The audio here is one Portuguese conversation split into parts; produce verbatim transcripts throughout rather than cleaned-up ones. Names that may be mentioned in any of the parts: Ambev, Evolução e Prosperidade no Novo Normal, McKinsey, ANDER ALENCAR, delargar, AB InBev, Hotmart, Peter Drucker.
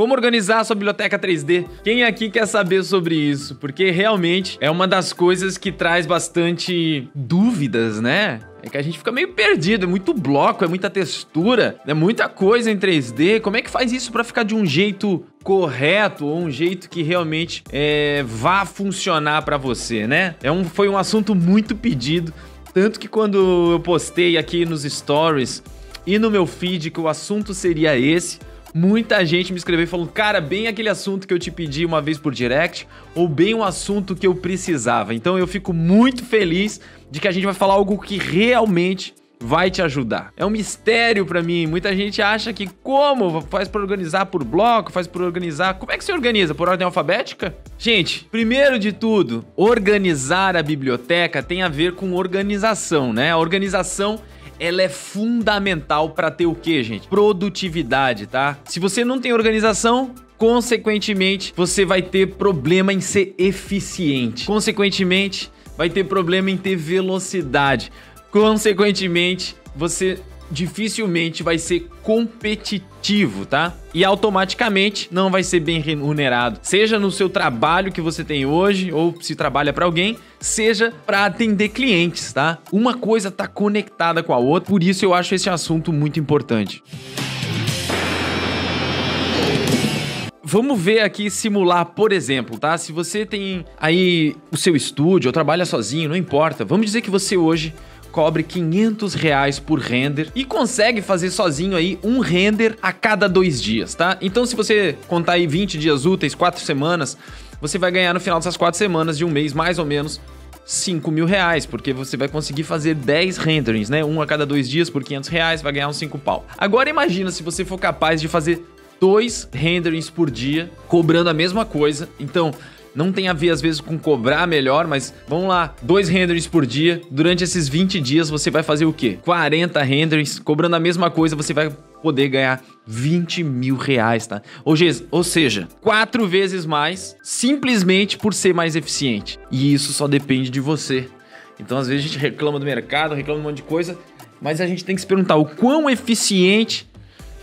Como organizar a sua biblioteca três D? Quem aqui quer saber sobre isso? Porque realmente é uma das coisas que traz bastante dúvidas, né? É que a gente fica meio perdido, é muito bloco, é muita textura, é muita coisa em três D. Como é que faz isso para ficar de um jeito correto ou um jeito que realmente é, vá funcionar para você, né? É um, foi um assunto muito pedido, tanto que quando eu postei aqui nos stories e no meu feed que o assunto seria esse, muita gente me escreveu falando, cara, bem aquele assunto que eu te pedi uma vez por direct, ou bem um assunto que eu precisava. Então eu fico muito feliz de que a gente vai falar algo que realmente vai te ajudar. É um mistério pra mim, muita gente acha que como? Faz pra organizar por bloco, faz pra organizar... Como é que se organiza? Por ordem alfabética? Gente, primeiro de tudo, organizar a biblioteca tem a ver com organização, né? A organização... ela é fundamental para ter o quê, gente? Produtividade, tá? Se você não tem organização, consequentemente, você vai ter problema em ser eficiente. Consequentemente, vai ter problema em ter velocidade. Consequentemente, você dificilmente vai ser competitivo, tá? E automaticamente não vai ser bem remunerado. Seja no seu trabalho que você tem hoje, ou se trabalha para alguém, seja para atender clientes, tá? Uma coisa tá conectada com a outra, por isso eu acho esse assunto muito importante. Vamos ver aqui, simular, por exemplo, tá? Se você tem aí o seu estúdio, ou trabalha sozinho, não importa. Vamos dizer que você hoje cobre quinhentos reais por render e consegue fazer sozinho aí um render a cada dois dias, tá? Então se você contar aí vinte dias úteis, quatro semanas, você vai ganhar no final dessas quatro semanas de um mês mais ou menos cinco mil reais, porque você vai conseguir fazer dez renderings, né? Um a cada dois dias por quinhentos reais, vai ganhar uns cinco pau. Agora imagina se você for capaz de fazer dois renderings por dia, cobrando a mesma coisa. Então... não tem a ver, às vezes, com cobrar melhor, mas vamos lá, dois renderings por dia. Durante esses vinte dias, você vai fazer o quê? quarenta renderings, cobrando a mesma coisa, você vai poder ganhar vinte mil reais, tá? Ou seja, quatro vezes mais, simplesmente por ser mais eficiente. E isso só depende de você. Então, às vezes, a gente reclama do mercado, reclama de um monte de coisa, mas a gente tem que se perguntar o quão eficiente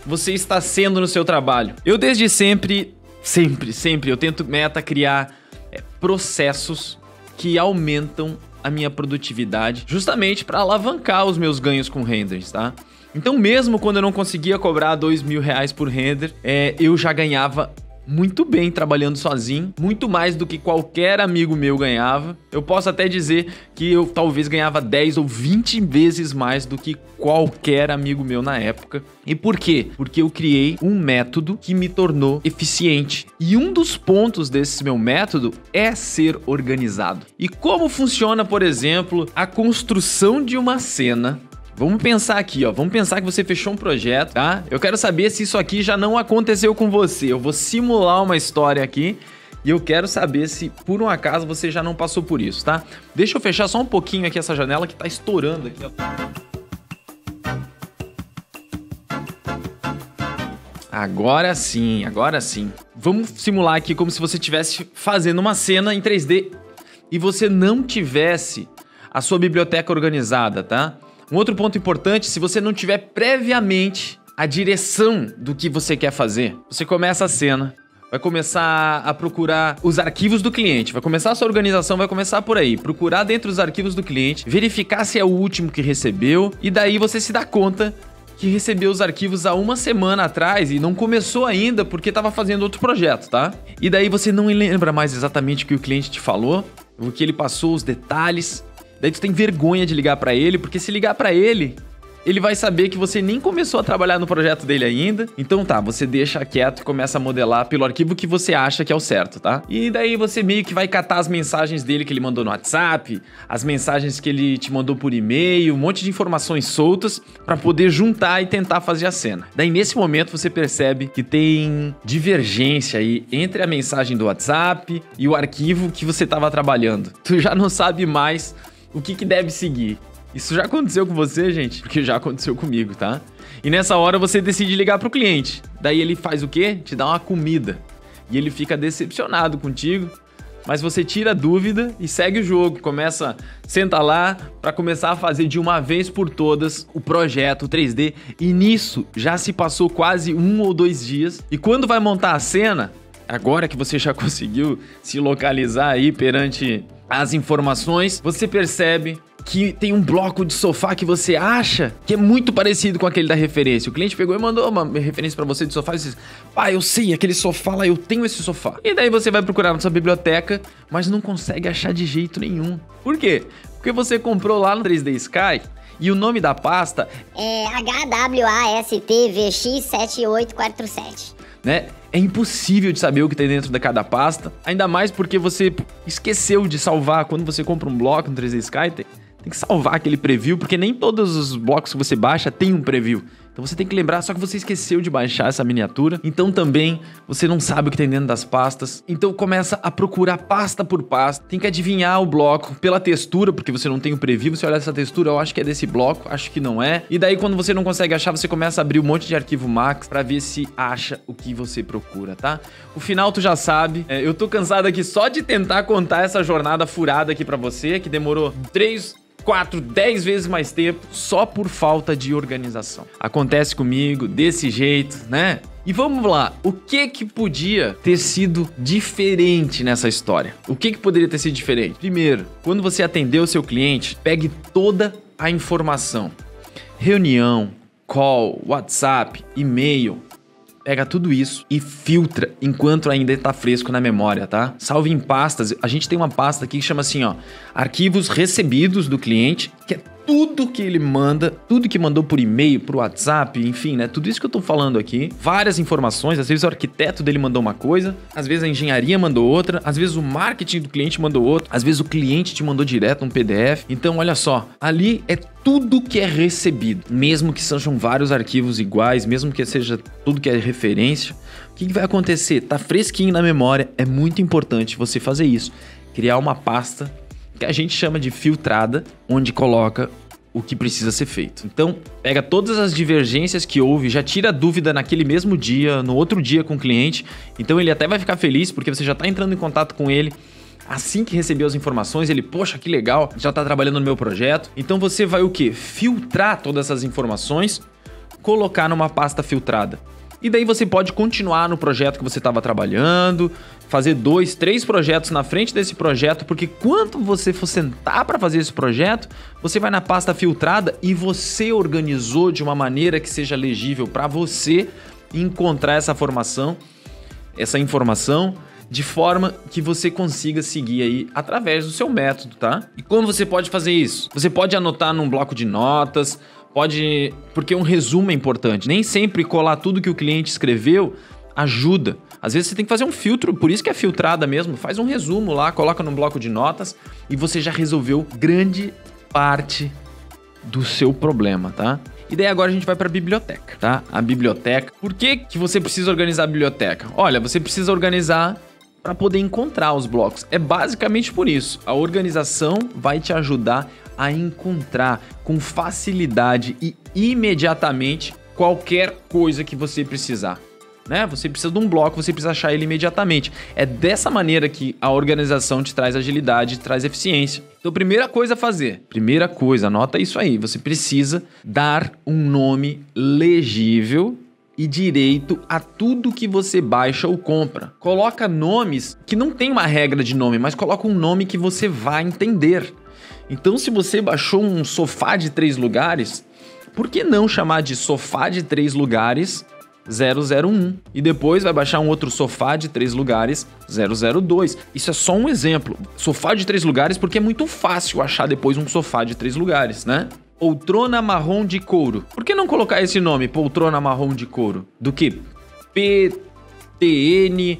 você está sendo no seu trabalho. Eu, desde sempre... Sempre, sempre. Eu tento meta criar é, processos que aumentam a minha produtividade, justamente para alavancar os meus ganhos com renders, tá? Então, mesmo quando eu não conseguia cobrar dois mil reais por render, é, eu já ganhava muito bem trabalhando sozinho, muito mais do que qualquer amigo meu ganhava. Eu posso até dizer que eu talvez ganhava dez ou vinte vezes mais do que qualquer amigo meu na época. E por quê? Porque eu criei um método que me tornou eficiente. E um dos pontos desse meu método é ser organizado. E como funciona, por exemplo, a construção de uma cena? Vamos pensar aqui, ó. Vamos pensar que você fechou um projeto, tá? Eu quero saber se isso aqui já não aconteceu com você. Eu vou simular uma história aqui e eu quero saber se, por um acaso, você já não passou por isso, tá? Deixa eu fechar só um pouquinho aqui essa janela que tá estourando aqui, ó. Agora sim, agora sim. Vamos simular aqui como se você estivesse fazendo uma cena em três D e você não tivesse a sua biblioteca organizada, tá? Um outro ponto importante, se você não tiver previamente a direção do que você quer fazer, você começa a cena, vai começar a procurar os arquivos do cliente, vai começar a sua organização, vai começar por aí, procurar dentro dos arquivos do cliente, verificar se é o último que recebeu, e daí você se dá conta que recebeu os arquivos há uma semana atrás e não começou ainda porque estava fazendo outro projeto, tá? E daí você não lembra mais exatamente o que o cliente te falou, o que ele passou, os detalhes. Daí tu tem vergonha de ligar pra ele, porque se ligar pra ele, ele vai saber que você nem começou a trabalhar no projeto dele ainda. Então tá, você deixa quieto e começa a modelar pelo arquivo que você acha que é o certo, tá? E daí você meio que vai catar as mensagens dele que ele mandou no WhatsApp, as mensagens que ele te mandou por e-mail, um monte de informações soltas pra poder juntar e tentar fazer a cena. Daí nesse momento você percebe que tem divergência aí entre a mensagem do WhatsApp e o arquivo que você tava trabalhando. Tu já não sabe mais... o que que deve seguir? Isso já aconteceu com você, gente? Porque já aconteceu comigo, tá? E nessa hora você decide ligar pro cliente. Daí ele faz o quê? Te dá uma comida. E ele fica decepcionado contigo, mas você tira a dúvida e segue o jogo, começa, senta lá para começar a fazer de uma vez por todas o projeto três D. E nisso já se passou quase um ou dois dias, e quando vai montar a cena, agora que você já conseguiu se localizar aí perante as informações, você percebe que tem um bloco de sofá que você acha que é muito parecido com aquele da referência. O cliente pegou e mandou uma referência pra você de sofá e você diz, ah, eu sei, aquele sofá lá, eu tenho esse sofá. E daí você vai procurar na sua biblioteca, mas não consegue achar de jeito nenhum. Por quê? Porque você comprou lá no três D Sky e o nome da pasta é H W A S T V X sete oito quatro sete. Né? É impossível de saber o que tem dentro de cada pasta, ainda mais porque você esqueceu de salvar. Quando você compra um bloco no três D Sky, tem, tem que salvar aquele preview, porque nem todos os blocos que você baixa tem um preview. Então você tem que lembrar, só que você esqueceu de baixar essa miniatura. Então também você não sabe o que tem dentro das pastas. Então começa a procurar pasta por pasta. Tem que adivinhar o bloco pela textura, porque você não tem o preview. Você olha essa textura, eu acho que é desse bloco, acho que não é. E daí quando você não consegue achar, você começa a abrir um monte de arquivo Max pra ver se acha o que você procura, tá? O final tu já sabe. É, eu tô cansado aqui só de tentar contar essa jornada furada aqui pra você, que demorou três... quatro, dez vezes mais tempo, só por falta de organização. Acontece comigo desse jeito, né? E vamos lá, o que que podia ter sido diferente nessa história? O que que poderia ter sido diferente? Primeiro, quando você atender o seu cliente, pegue toda a informação. Reunião, call, WhatsApp, e-mail. Pega tudo isso e filtra enquanto ainda está fresco na memória, tá? Salve em pastas. A gente tem uma pasta aqui que chama assim, ó, arquivos recebidos do cliente, que é tudo que ele manda, tudo que mandou por e-mail, por WhatsApp, enfim, né? Tudo isso que eu tô falando aqui, várias informações, às vezes o arquiteto dele mandou uma coisa, às vezes a engenharia mandou outra, às vezes o marketing do cliente mandou outra, às vezes o cliente te mandou direto um P D F. Então, olha só, ali é tudo que é recebido, mesmo que sejam vários arquivos iguais, mesmo que seja tudo que é referência. O que que vai acontecer? Tá fresquinho na memória, é muito importante você fazer isso, criar uma pasta que a gente chama de filtrada, onde coloca o que precisa ser feito. Então, pega todas as divergências que houve, já tira a dúvida naquele mesmo dia, no outro dia com o cliente. Então, ele até vai ficar feliz, porque você já está entrando em contato com ele. Assim que recebeu as informações, ele, poxa, que legal, já está trabalhando no meu projeto. Então, você vai o quê? Filtrar todas essas informações, colocar numa pasta filtrada. E daí você pode continuar no projeto que você estava trabalhando, fazer dois, três projetos na frente desse projeto, porque quando você for sentar para fazer esse projeto, você vai na pasta filtrada e você organizou de uma maneira que seja legível para você encontrar essa formação, essa informação, de forma que você consiga seguir aí através do seu método, tá? E como você pode fazer isso? Você pode anotar num bloco de notas, pode, porque um resumo é importante. Nem sempre colar tudo que o cliente escreveu ajuda. Às vezes você tem que fazer um filtro, por isso que é filtrada mesmo. Faz um resumo lá, coloca num bloco de notas e você já resolveu grande parte do seu problema, tá? E daí agora a gente vai para a biblioteca, tá? A biblioteca. Por que que você precisa organizar a biblioteca? Olha, você precisa organizar para poder encontrar os blocos. É basicamente por isso. A organização vai te ajudar a encontrar com facilidade e imediatamente qualquer coisa que você precisar, né? Você precisa de um bloco, você precisa achar ele imediatamente. É dessa maneira que a organização te traz agilidade, traz eficiência. Então, primeira coisa a fazer. Primeira coisa, anota isso aí. Você precisa dar um nome legível e direito a tudo que você baixa ou compra. Coloca nomes que não tem uma regra de nome, mas coloca um nome que você vai entender. Então, se você baixou um sofá de três lugares, por que não chamar de sofá de três lugares zero zero um? E depois vai baixar um outro sofá de três lugares zero zero dois. Isso é só um exemplo. Sofá de três lugares porque é muito fácil achar depois um sofá de três lugares, né? Poltrona marrom de couro. Por que não colocar esse nome, poltrona marrom de couro? Do que? P T N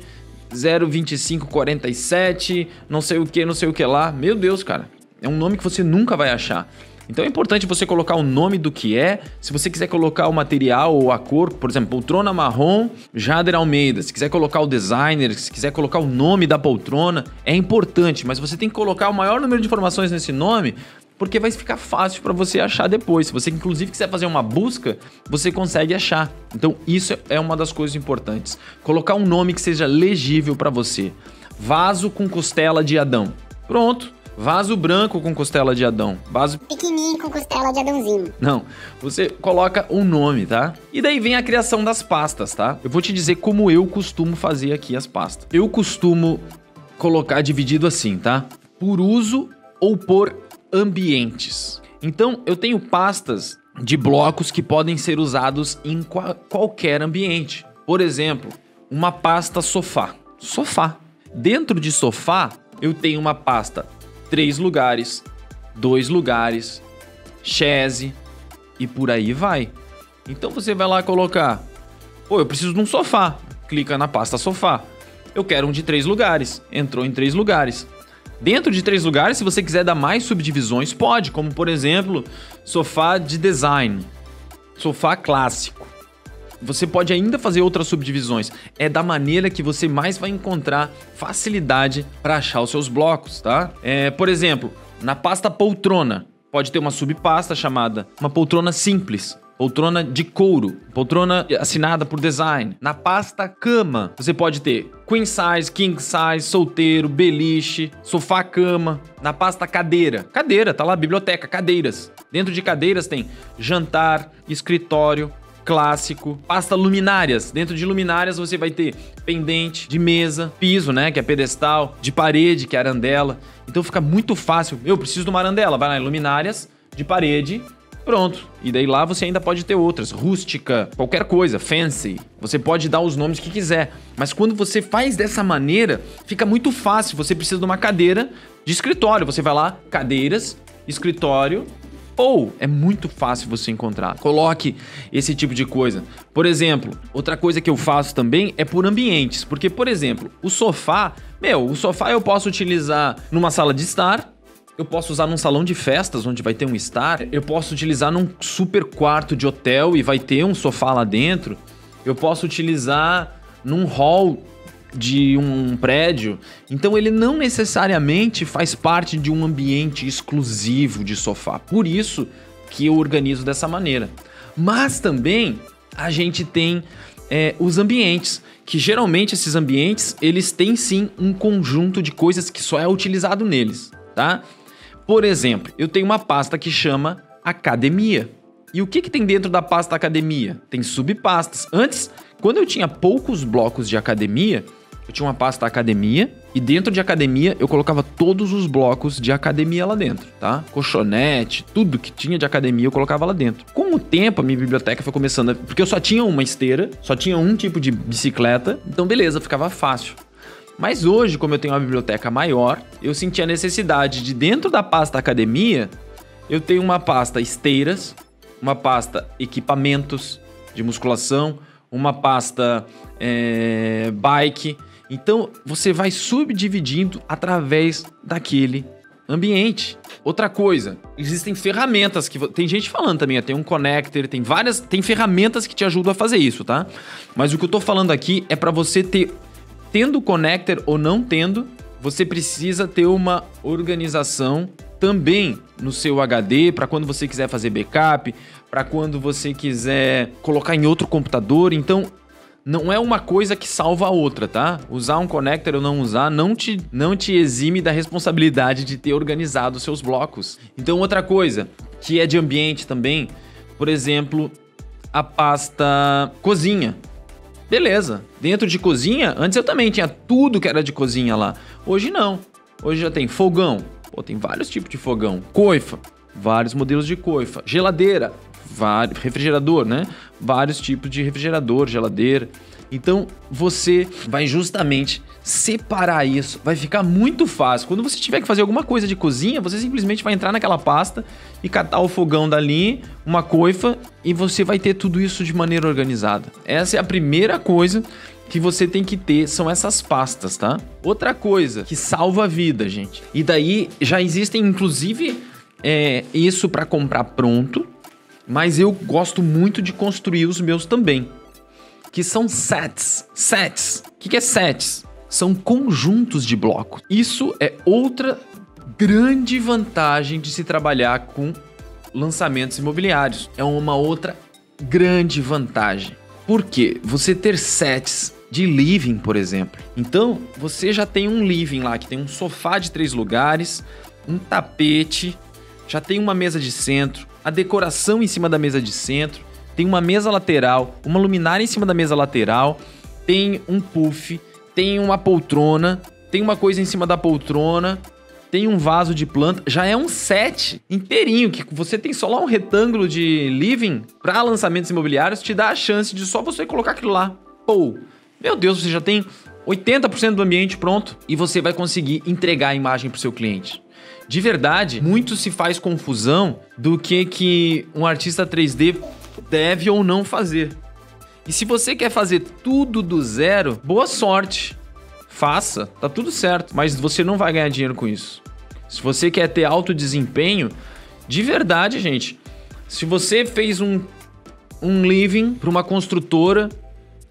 zero dois cinco quatro sete, não sei o que, não sei o que lá. Meu Deus, cara. É um nome que você nunca vai achar. Então é importante você colocar o nome do que é. Se você quiser colocar o material ou a cor, por exemplo, poltrona marrom Jader Almeida. Se quiser colocar o designer, se quiser colocar o nome da poltrona, é importante. Mas você tem que colocar o maior número de informações nesse nome, porque vai ficar fácil para você achar depois. Se você, inclusive, quiser fazer uma busca, você consegue achar. Então, isso é uma das coisas importantes. Colocar um nome que seja legível para você. vaso com costela de Adão. Pronto. Vaso branco com costela de Adão. Vaso pequenininho com costela de Adãozinho. Não, você coloca um nome, tá? E daí vem a criação das pastas, tá? Eu vou te dizer como eu costumo fazer aqui as pastas. Eu costumo colocar dividido assim, tá? Por uso ou por ambientes. Então, eu tenho pastas de blocos que podem ser usados em qual, qualquer ambiente. Por exemplo, uma pasta sofá. Sofá. Dentro de sofá, eu tenho uma pasta... Três lugares, dois lugares, chaise e por aí vai. Então você vai lá colocar, pô, eu preciso de um sofá, clica na pasta sofá. Eu quero um de três lugares, entrou em três lugares. Dentro de três lugares, se você quiser dar mais subdivisões, pode, como por exemplo, sofá de design, sofá clássico. Você pode ainda fazer outras subdivisões. É da maneira que você mais vai encontrar facilidade para achar os seus blocos, tá? É, por exemplo, na pasta poltrona, pode ter uma subpasta chamada uma poltrona simples, poltrona de couro, poltrona assinada por design. Na pasta cama, você pode ter queen size, king size, solteiro, beliche, sofá cama. Na pasta cadeira, cadeira, tá lá, biblioteca, cadeiras. Dentro de cadeiras tem jantar, escritório, clássico, pasta luminárias. Dentro de luminárias você vai ter pendente de mesa, piso, né, que é pedestal, de parede, que é arandela. Então fica muito fácil. Eu preciso de uma arandela. Vai lá em luminárias, de parede, pronto. E daí lá você ainda pode ter outras. Rústica, qualquer coisa, fancy. Você pode dar os nomes que quiser. Mas quando você faz dessa maneira, fica muito fácil. Você precisa de uma cadeira de escritório. Você vai lá, cadeiras, escritório... Ou é muito fácil você encontrar. Coloque esse tipo de coisa. Por exemplo, outra coisa que eu faço também é por ambientes. Porque, por exemplo, o sofá... Meu, o sofá eu posso utilizar numa sala de estar. Eu posso usar num salão de festas, onde vai ter um estar. Eu posso utilizar num super quarto de hotel e vai ter um sofá lá dentro. Eu posso utilizar num hall... de um prédio, então ele não necessariamente faz parte de um ambiente exclusivo de sofá, por isso que eu organizo dessa maneira. Mas também a gente tem é, os ambientes, que geralmente esses ambientes, eles têm sim um conjunto de coisas que só é utilizado neles, tá? Por exemplo, eu tenho uma pasta que chama academia. E o que que tem dentro da pasta academia? Tem subpastas. Antes, quando eu tinha poucos blocos de academia, eu tinha uma pasta academia e dentro de academia eu colocava todos os blocos de academia lá dentro, tá? Colchonete, tudo que tinha de academia eu colocava lá dentro. Com o tempo a minha biblioteca foi começando, a... porque eu só tinha uma esteira, só tinha um tipo de bicicleta, então beleza, ficava fácil. Mas hoje, como eu tenho uma biblioteca maior, eu senti a necessidade de dentro da pasta academia, eu tenho uma pasta esteiras, uma pasta equipamentos de musculação, uma pasta é, bike. Então, você vai subdividindo através daquele ambiente. Outra coisa, existem ferramentas que... Tem gente falando também, ó, tem um connector, tem várias... Tem ferramentas que te ajudam a fazer isso, tá? Mas o que eu tô falando aqui é para você ter... Tendo connector ou não tendo, você precisa ter uma organização também no seu H D, para quando você quiser fazer backup, para quando você quiser colocar em outro computador. Então, não é uma coisa que salva a outra, tá? Usar um connector ou não usar não te, não te exime da responsabilidade de ter organizado os seus blocos. Então, outra coisa que é de ambiente também, por exemplo, a pasta cozinha. Beleza, dentro de cozinha, antes eu também tinha tudo que era de cozinha lá. Hoje não, hoje já tem fogão. Pô, tem vários tipos de fogão. Coifa, vários modelos de coifa. Geladeira, vários, refrigerador, né? Vários tipos de refrigerador, geladeira. Então, você vai justamente separar isso. Vai ficar muito fácil. Quando você tiver que fazer alguma coisa de cozinha, você simplesmente vai entrar naquela pasta e catar o fogão dali, uma coifa, e você vai ter tudo isso de maneira organizada. Essa é a primeira coisa que você tem que ter, são essas pastas, tá? Outra coisa que salva a vida, gente. E daí já existem, inclusive, é, isso para comprar pronto, mas eu gosto muito de construir os meus também, que são sets. Sets. O que que é sets? São conjuntos de blocos. Isso é outra grande vantagem de se trabalhar com lançamentos imobiliários. É uma outra grande vantagem. Por quê? Você ter sets de living, por exemplo. Então, você já tem um living lá, que tem um sofá de três lugares, um tapete, já tem uma mesa de centro, a decoração em cima da mesa de centro, tem uma mesa lateral, uma luminária em cima da mesa lateral, tem um puff, tem uma poltrona, tem uma coisa em cima da poltrona, tem um vaso de planta, já é um set inteirinho, que você tem só lá um retângulo de living para lançamentos imobiliários, te dá a chance de só você colocar aquilo lá. Pô, meu Deus, você já tem oitenta por cento do ambiente pronto e você vai conseguir entregar a imagem para o seu cliente. De verdade, muito se faz confusão do que, que um artista três D deve ou não fazer. E se você quer fazer tudo do zero, boa sorte. Faça, tá tudo certo, mas você não vai ganhar dinheiro com isso. Se você quer ter alto desempenho, de verdade, gente, se você fez um, um living para uma construtora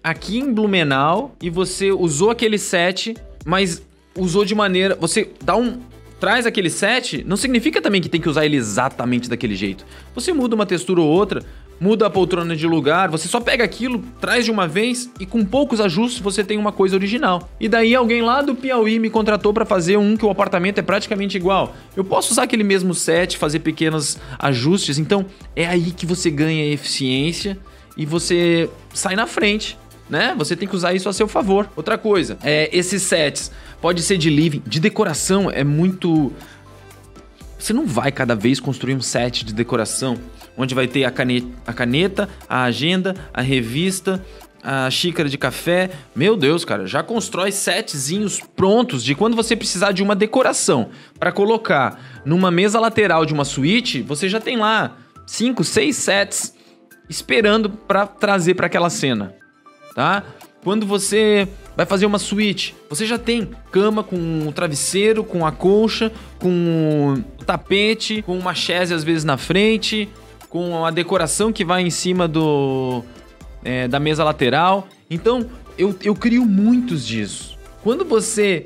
aqui em Blumenau e você usou aquele set, mas usou de maneira... Você dá um, traz aquele set, não significa também que tem que usar ele exatamente daquele jeito. Você muda uma textura ou outra, muda a poltrona de lugar, você só pega aquilo, traz de uma vez e com poucos ajustes você tem uma coisa original. E daí alguém lá do Piauí me contratou para fazer um que o apartamento é praticamente igual. Eu posso usar aquele mesmo set, fazer pequenos ajustes, então é aí que você ganha eficiência e você sai na frente, né? Você tem que usar isso a seu favor. Outra coisa, é, esses sets pode ser de living, de decoração é muito... Você não vai cada vez construir um set de decoração onde vai ter a caneta, a caneta, a agenda, a revista, a xícara de café. Meu Deus, cara, já constrói setzinhos prontos de quando você precisar de uma decoração para colocar numa mesa lateral de uma suíte, você já tem lá cinco, seis sets esperando para trazer para aquela cena, tá? Quando você vai fazer uma suíte, você já tem cama com o travesseiro, com a colcha, com o tapete, com uma chaise às vezes na frente, com a decoração que vai em cima do, é, da mesa lateral. Então, eu, eu crio muitos disso. Quando você...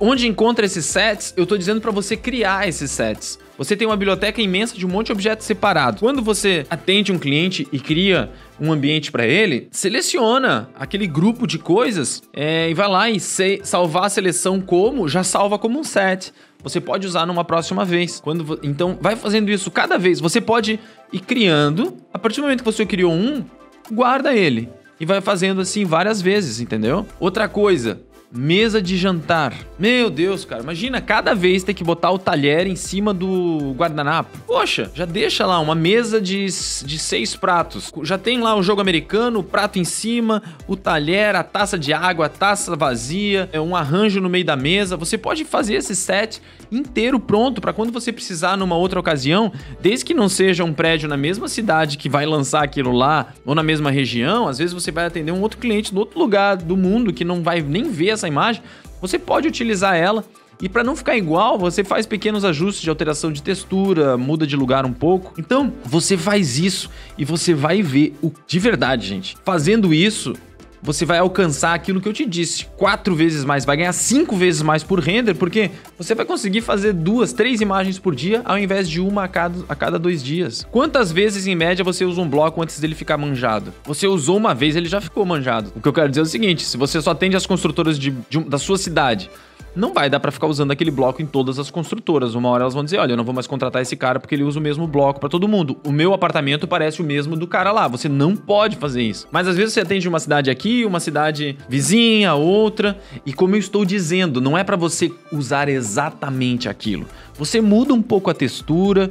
Onde encontra esses sets, eu tô dizendo para você criar esses sets. Você tem uma biblioteca imensa de um monte de objetos separados. Quando você atende um cliente e cria um ambiente para ele, seleciona aquele grupo de coisas é, e vai lá e se, salvar a seleção como, já salva como um set. Você pode usar numa próxima vez. Quando, então, vai fazendo isso cada vez. Você pode ir criando. A partir do momento que você criou um, guarda ele. E vai fazendo assim várias vezes, entendeu? Outra coisa... Mesa de jantar. Meu Deus, cara, imagina cada vez ter que botar o talher em cima do guardanapo. Poxa, já deixa lá uma mesa de, de seis pratos. Já tem lá o jogo americano, o prato em cima, o talher, a taça de água, a taça vazia, um arranjo no meio da mesa. Você pode fazer esse set inteiro pronto para quando você precisar numa outra ocasião, desde que não seja um prédio na mesma cidade que vai lançar aquilo lá ou na mesma região. Às vezes você vai atender um outro cliente do outro lugar do mundo que não vai nem ver essa essa imagem, você pode utilizar ela e para não ficar igual, você faz pequenos ajustes de alteração de textura, muda de lugar um pouco. Então, você faz isso e você vai ver o de verdade, gente. Fazendo isso, você vai alcançar aquilo que eu te disse, quatro vezes mais, vai ganhar cinco vezes mais por render, porque você vai conseguir fazer duas, três imagens por dia, ao invés de uma a cada, a cada dois dias. Quantas vezes, em média, você usa um bloco antes dele ficar manjado? Você usou uma vez, ele já ficou manjado. O que eu quero dizer é o seguinte, se você só atende as construtoras de, de, da sua cidade, não vai dar para ficar usando aquele bloco em todas as construtoras. Uma hora elas vão dizer, olha, eu não vou mais contratar esse cara porque ele usa o mesmo bloco para todo mundo. O meu apartamento parece o mesmo do cara lá. Você não pode fazer isso. Mas às vezes você atende uma cidade aqui, uma cidade vizinha, outra. E como eu estou dizendo, não é para você usar exatamente aquilo. Você muda um pouco a textura,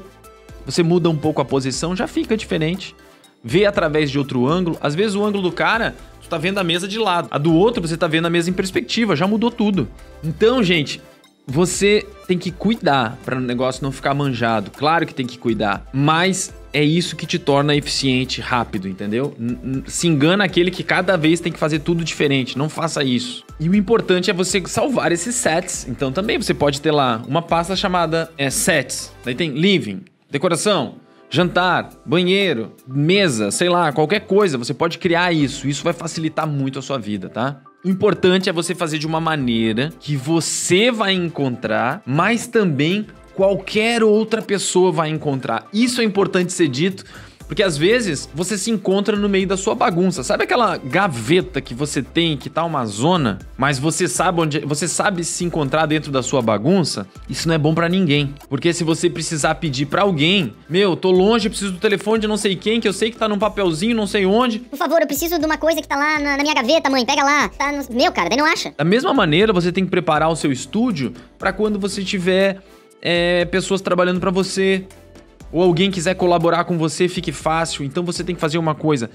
você muda um pouco a posição, já fica diferente. Vê através de outro ângulo. Às vezes o ângulo do cara... tá vendo a mesa de lado. A do outro, você tá vendo a mesa em perspectiva, já mudou tudo. Então, gente, você tem que cuidar para o negócio não ficar manjado. Claro que tem que cuidar, mas é isso que te torna eficiente rápido, entendeu? N- se engana aquele que cada vez tem que fazer tudo diferente, não faça isso. E o importante é você salvar esses sets. Então, também você pode ter lá uma pasta chamada é, sets. Daí tem living, decoração, jantar, banheiro, mesa, sei lá, qualquer coisa, você pode criar isso. Isso vai facilitar muito a sua vida, tá? O importante é você fazer de uma maneira que você vai encontrar, mas também qualquer outra pessoa vai encontrar. Isso é importante ser dito, Porque às vezes você se encontra no meio da sua bagunça. Sabe aquela gaveta que você tem que tá uma zona, mas você sabe onde, você sabe se encontrar dentro da sua bagunça? Isso não é bom pra ninguém. Porque se você precisar pedir pra alguém, meu, tô longe, preciso do telefone de não sei quem, que eu sei que tá num papelzinho, não sei onde. Por favor, eu preciso de uma coisa que tá lá na, na minha gaveta, mãe, pega lá. Tá no... Meu, cara, daí não acha. Da mesma maneira, você tem que preparar o seu estúdio pra quando você tiver é, pessoas trabalhando pra você, ou alguém quiser colaborar com você, fique fácil. Então você tem que fazer uma coisa.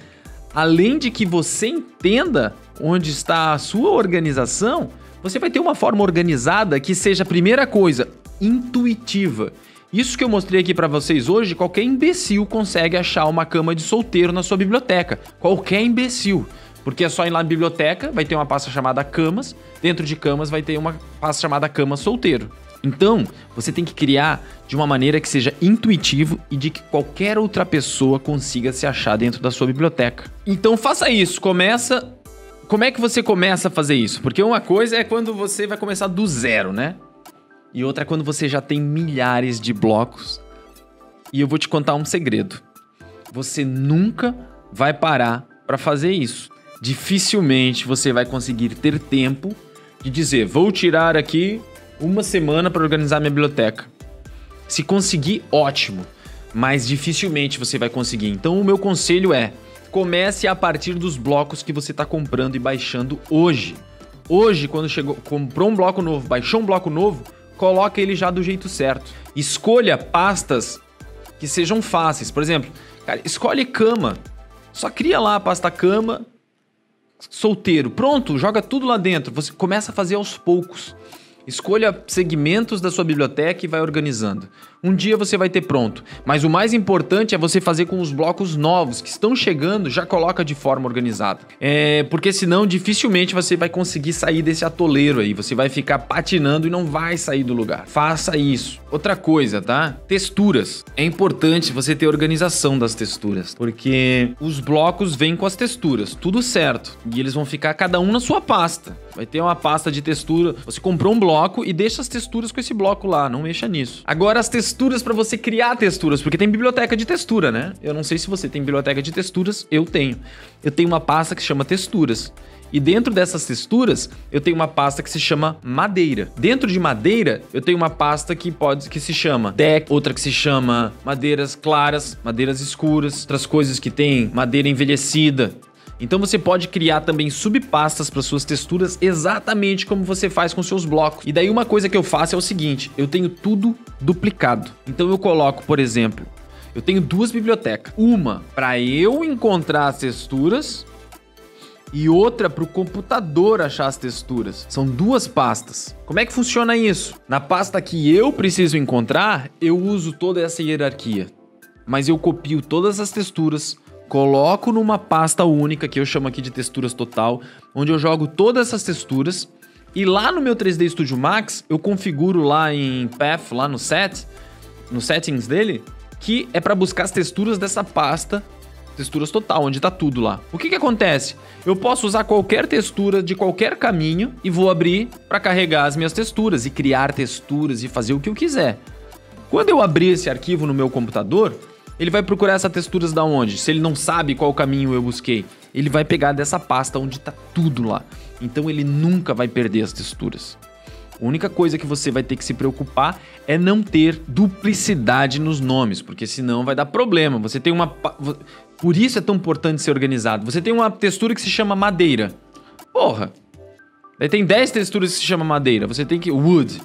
Além de que você entenda onde está a sua organização, você vai ter uma forma organizada que seja, a primeira coisa, intuitiva. Isso que eu mostrei aqui para vocês hoje, qualquer imbecil consegue achar uma cama de solteiro na sua biblioteca. Qualquer imbecil. Porque é só ir lá na biblioteca, vai ter uma pasta chamada camas. Dentro de camas vai ter uma pasta chamada cama solteiro. Então, você tem que criar de uma maneira que seja intuitivo e de que qualquer outra pessoa consiga se achar dentro da sua biblioteca. Então, faça isso. Começa... Como é que você começa a fazer isso? Porque uma coisa é quando você vai começar do zero, né? E outra é quando você já tem milhares de blocos. E eu vou te contar um segredo. Você nunca vai parar para fazer isso. Dificilmente você vai conseguir ter tempo de dizer, vou tirar aqui uma semana para organizar minha biblioteca. Se conseguir, ótimo, mas dificilmente você vai conseguir. Então o meu conselho é, comece a partir dos blocos que você está comprando e baixando hoje. Hoje, quando chegou, comprou um bloco novo, baixou um bloco novo, coloca ele já do jeito certo. Escolha pastas que sejam fáceis. Por exemplo, cara, escolhe cama. Só cria lá a pasta cama, solteiro. Pronto, joga tudo lá dentro. Você começa a fazer aos poucos. Escolha segmentos da sua biblioteca e vai organizando. Um dia você vai ter pronto, mas o mais importante é você fazer com os blocos novos que estão chegando, já coloca de forma organizada. É, porque senão dificilmente você vai conseguir sair desse atoleiro aí, você vai ficar patinando e não vai sair do lugar. Faça isso. Outra coisa, tá? Texturas. É importante você ter organização das texturas, porque os blocos vêm com as texturas, tudo certo, e eles vão ficar cada um na sua pasta. Vai ter uma pasta de textura, você comprou um bloco e deixa as texturas com esse bloco lá, não mexa nisso. Agora as texturas para você criar texturas, porque tem biblioteca de textura, né? Eu não sei se você tem biblioteca de texturas, eu tenho. Eu tenho uma pasta que se chama texturas. E dentro dessas texturas, eu tenho uma pasta que se chama madeira. Dentro de madeira, eu tenho uma pasta que pode que se chama deck, outra que se chama madeiras claras, madeiras escuras, outras coisas que tem madeira envelhecida. Então você pode criar também subpastas para suas texturas exatamente como você faz com seus blocos. E daí uma coisa que eu faço é o seguinte, eu tenho tudo duplicado. Então eu coloco, por exemplo, eu tenho duas bibliotecas. Uma para eu encontrar as texturas e outra para o computador achar as texturas. São duas pastas. Como é que funciona isso? Na pasta que eu preciso encontrar, eu uso toda essa hierarquia. Mas eu copio todas as texturas, coloco numa pasta única, que eu chamo aqui de texturas total, onde eu jogo todas essas texturas e lá no meu três D Studio Max, eu configuro lá em Path, lá no set, no settings dele, que é para buscar as texturas dessa pasta, texturas total, onde tá tudo lá. O que que acontece? Eu posso usar qualquer textura de qualquer caminho e vou abrir para carregar as minhas texturas e criar texturas e fazer o que eu quiser. Quando eu abrir esse arquivo no meu computador, ele vai procurar essas texturas da onde? Se ele não sabe qual caminho eu busquei, ele vai pegar dessa pasta onde tá tudo lá. Então ele nunca vai perder as texturas. A única coisa que você vai ter que se preocupar é não ter duplicidade nos nomes, porque senão vai dar problema. Você tem uma... Por isso é tão importante ser organizado. Você tem uma textura que se chama madeira. Porra! Daí tem dez texturas que se chama madeira. Você tem que... Wood.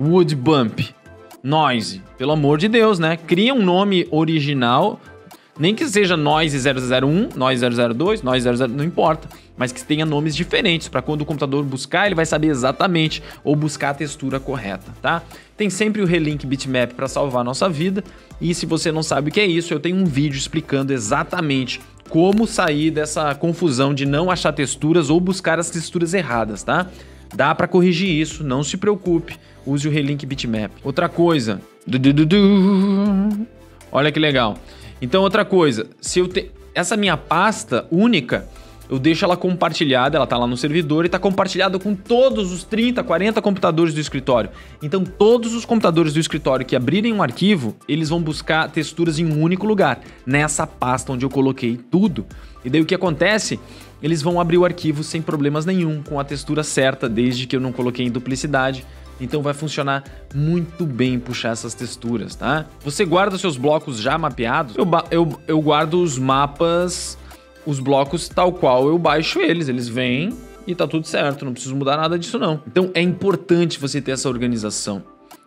Wood bump. Noise, pelo amor de Deus, né? Cria um nome original, nem que seja Noise zero zero um, Noise zero zero dois, Noise zero zero, não importa, mas que tenha nomes diferentes, para quando o computador buscar, ele vai saber exatamente ou buscar a textura correta, tá? Tem sempre o Relink Bitmap para salvar a nossa vida, e se você não sabe o que é isso, eu tenho um vídeo explicando exatamente como sair dessa confusão de não achar texturas ou buscar as texturas erradas, tá? Dá para corrigir isso, não se preocupe. Use o Relink Bitmap. Outra coisa. Du, du, du, du. Olha que legal. Então, outra coisa. Se eu te... Essa minha pasta única, eu deixo ela compartilhada, ela tá lá no servidor e tá compartilhada com todos os trinta, quarenta computadores do escritório. Então todos os computadores do escritório que abrirem um arquivo, eles vão buscar texturas em um único lugar, nessa pasta onde eu coloquei tudo. E daí o que acontece? Eles vão abrir o arquivo sem problemas nenhum, com a textura certa, desde que eu não coloquei em duplicidade. Então vai funcionar muito bem puxar essas texturas, tá? Você guarda seus blocos já mapeados? Eu, eu, eu guardo os mapas, os blocos tal qual eu baixo eles. Eles vêm e tá tudo certo, não preciso mudar nada disso não. Então é importante você ter essa organização,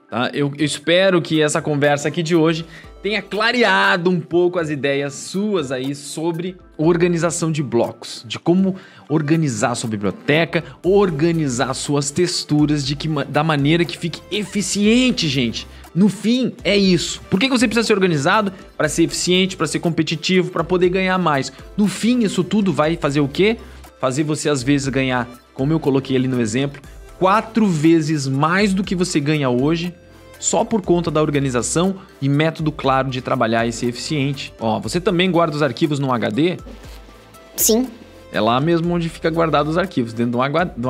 tá? Eu, eu espero que essa conversa aqui de hoje tenha clareado um pouco as ideias suas aí sobre organização de blocos, de como organizar sua biblioteca, organizar suas texturas de que, da maneira que fique eficiente, gente. No fim, é isso. Por que você precisa ser organizado? Para ser eficiente, para ser competitivo, para poder ganhar mais. No fim, isso tudo vai fazer o quê? Fazer você, às vezes, ganhar, como eu coloquei ali no exemplo, quatro vezes mais do que você ganha hoje, só por conta da organização e método claro de trabalhar e ser eficiente. Ó, você também guarda os arquivos num H D? Sim. É lá mesmo onde fica guardado os arquivos, dentro de um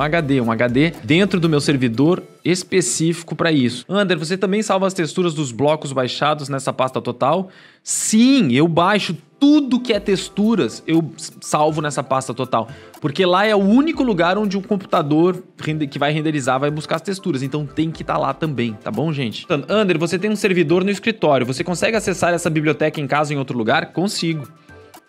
H D. Um H D dentro do meu servidor específico para isso. Ander, você também salva as texturas dos blocos baixados nessa pasta total? Sim, eu baixo tudo que é texturas, eu salvo nessa pasta total. Porque lá é o único lugar onde o computador que vai renderizar vai buscar as texturas. Então tem que estar lá também, tá bom, gente? Ander, você tem um servidor no escritório. Você consegue acessar essa biblioteca em casa ou em outro lugar? Consigo.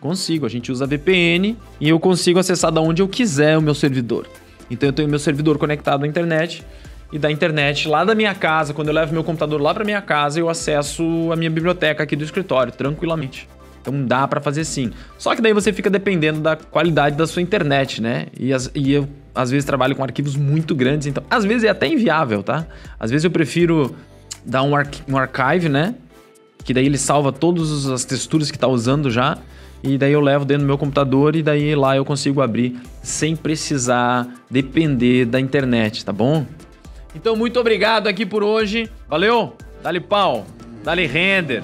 Consigo. A gente usa V P N e eu consigo acessar da onde eu quiser o meu servidor. Então eu tenho meu servidor conectado à internet. E da internet lá da minha casa, quando eu levo meu computador lá pra minha casa, eu acesso a minha biblioteca aqui do escritório, tranquilamente. Então dá pra fazer sim. Só que daí você fica dependendo da qualidade da sua internet, né? E, as, e eu, às vezes, trabalho com arquivos muito grandes, então... Às vezes é até inviável, tá? Às vezes eu prefiro dar um, ar, um archive, né? Que daí ele salva todas as texturas que tá usando já. E daí eu levo dentro do meu computador e daí lá eu consigo abrir sem precisar depender da internet, tá bom? Então, muito obrigado aqui por hoje. Valeu! Dá-lhe pau! Dá-lhe render!